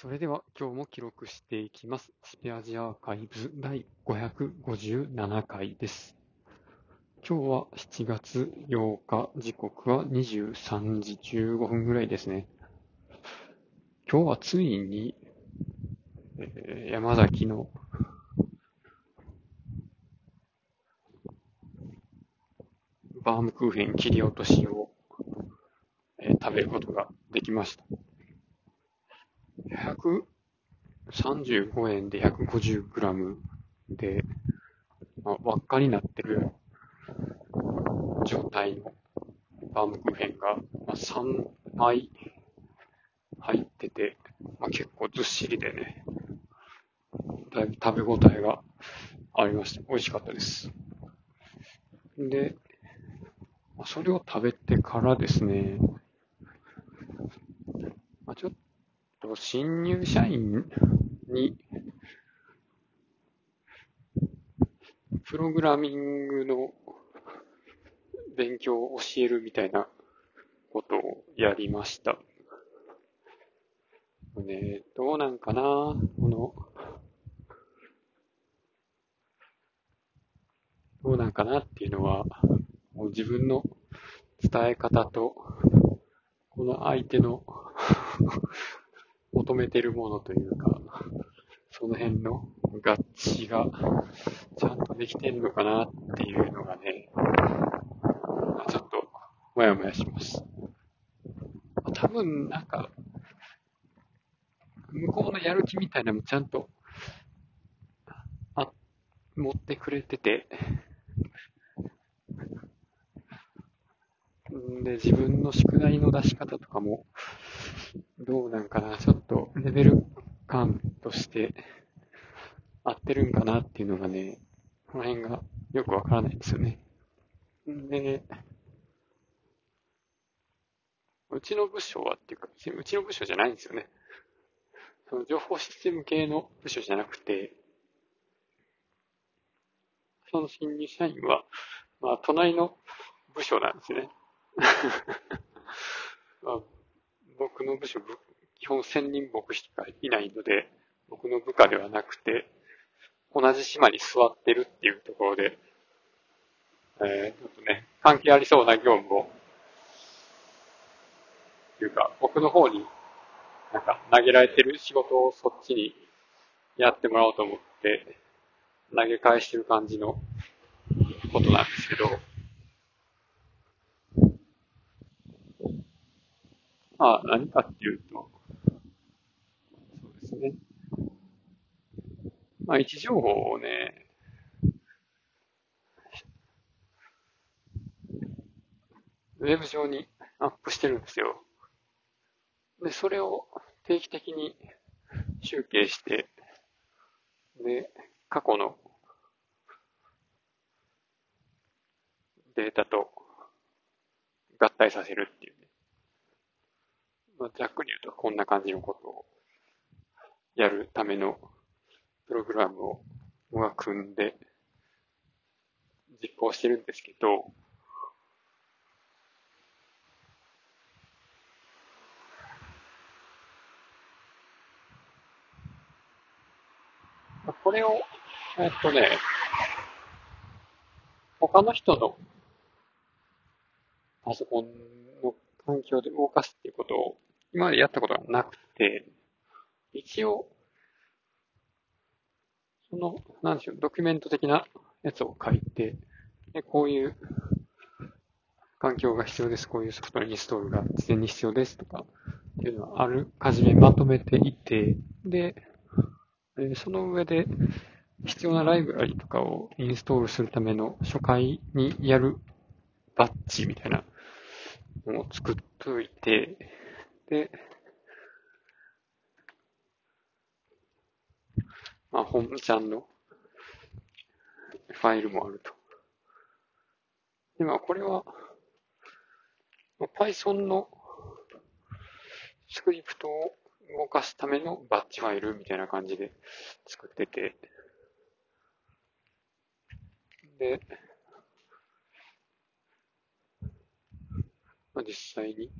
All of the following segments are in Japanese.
それでは今日も記録していきます。スペアジアアーカイブ第557回です。今日は7月8日、時刻は23時15分ぐらいですね。今日はついに、山崎のバームクーヘン切り落としを食べることができました。135円で 150g で、輪っかになってる状態のバームクーヘンが、3枚入ってて、結構ずっしりでね、だいぶ食べ応えがありました。美味しかったです。で、それを食べてからですね、ちょっと新入社員にプログラミングの勉強を教えるみたいなことをやりました。ね、どうなんかな、どうなんかなっていうのは、もう自分の伝え方と、この相手の求めてるものというか、その辺の合致がちゃんとできてるのかなっていうのがね、ちょっともやもやします。多分なんか、向こうのやる気みたいなのもちゃんと持ってくれてて、で自分の宿題の出し方とかもどうなんかな、ちょっとレベル感として合ってるんかなっていうのがね、この辺がよくわからないんですよね。で、うちの部署はっていうか、うちの部署じゃないんですよね。その情報システム系の部署じゃなくて、その新入社員は、隣の部署なんですね。僕の部署、基本1000人僕しかいないので、僕の部下ではなくて、同じ島に座ってるっていうところで、ちょっとね、関係ありそうな業務を、というか、僕の方に、なんか投げられてる仕事をそっちにやってもらおうと思って、投げ返してる感じのことなんですけど、何かっていうと、そうですね。位置情報をね、ウェブ上にアップしてるんですよ。で、それを定期的に集計して、で、過去のデータと合体させるっていう。ざっくり言うとこんな感じのことをやるためのプログラムを僕が組んで実行してるんですけど、これを、他の人のパソコンの環境で動かすっていうことを今までやったことがなくて、一応、ドキュメント的なやつを書いて、で、こういう環境が必要です、こういうソフトのインストールが事前に必要ですとか、っていうのはあらかじめまとめていて、で、その上で必要なライブラリとかをインストールするための初回にやるバッジみたいなのを作っといて、で、本ちゃんのファイルもあると。で、これは、Python のスクリプトを動かすためのバッチファイルみたいな感じで作ってて。で、実際に、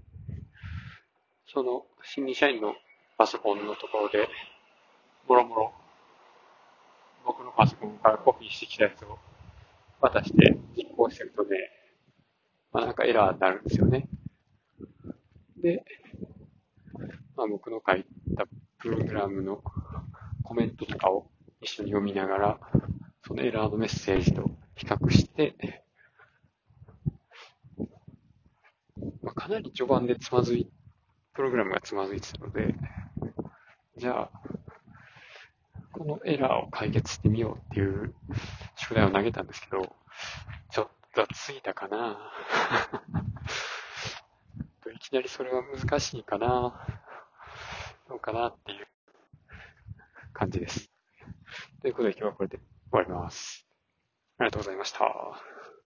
その新入社員のパソコンのところで、もろもろ、僕のパソコンからコピーしてきたやつを渡して実行してるとね、まあなんかエラーになるんですよね。で、まあ僕の書いたプログラムのコメントとかを一緒に読みながら、そのエラーのメッセージと比較して、まあ、かなり序盤でプログラムがつまずいてたので、じゃあ、このエラーを解決してみようっていう宿題を投げたんですけど、ちょっと雑すぎたかないきなりそれは難しいかなどうかなっていう感じです。ということで今日はこれで終わります。ありがとうございました。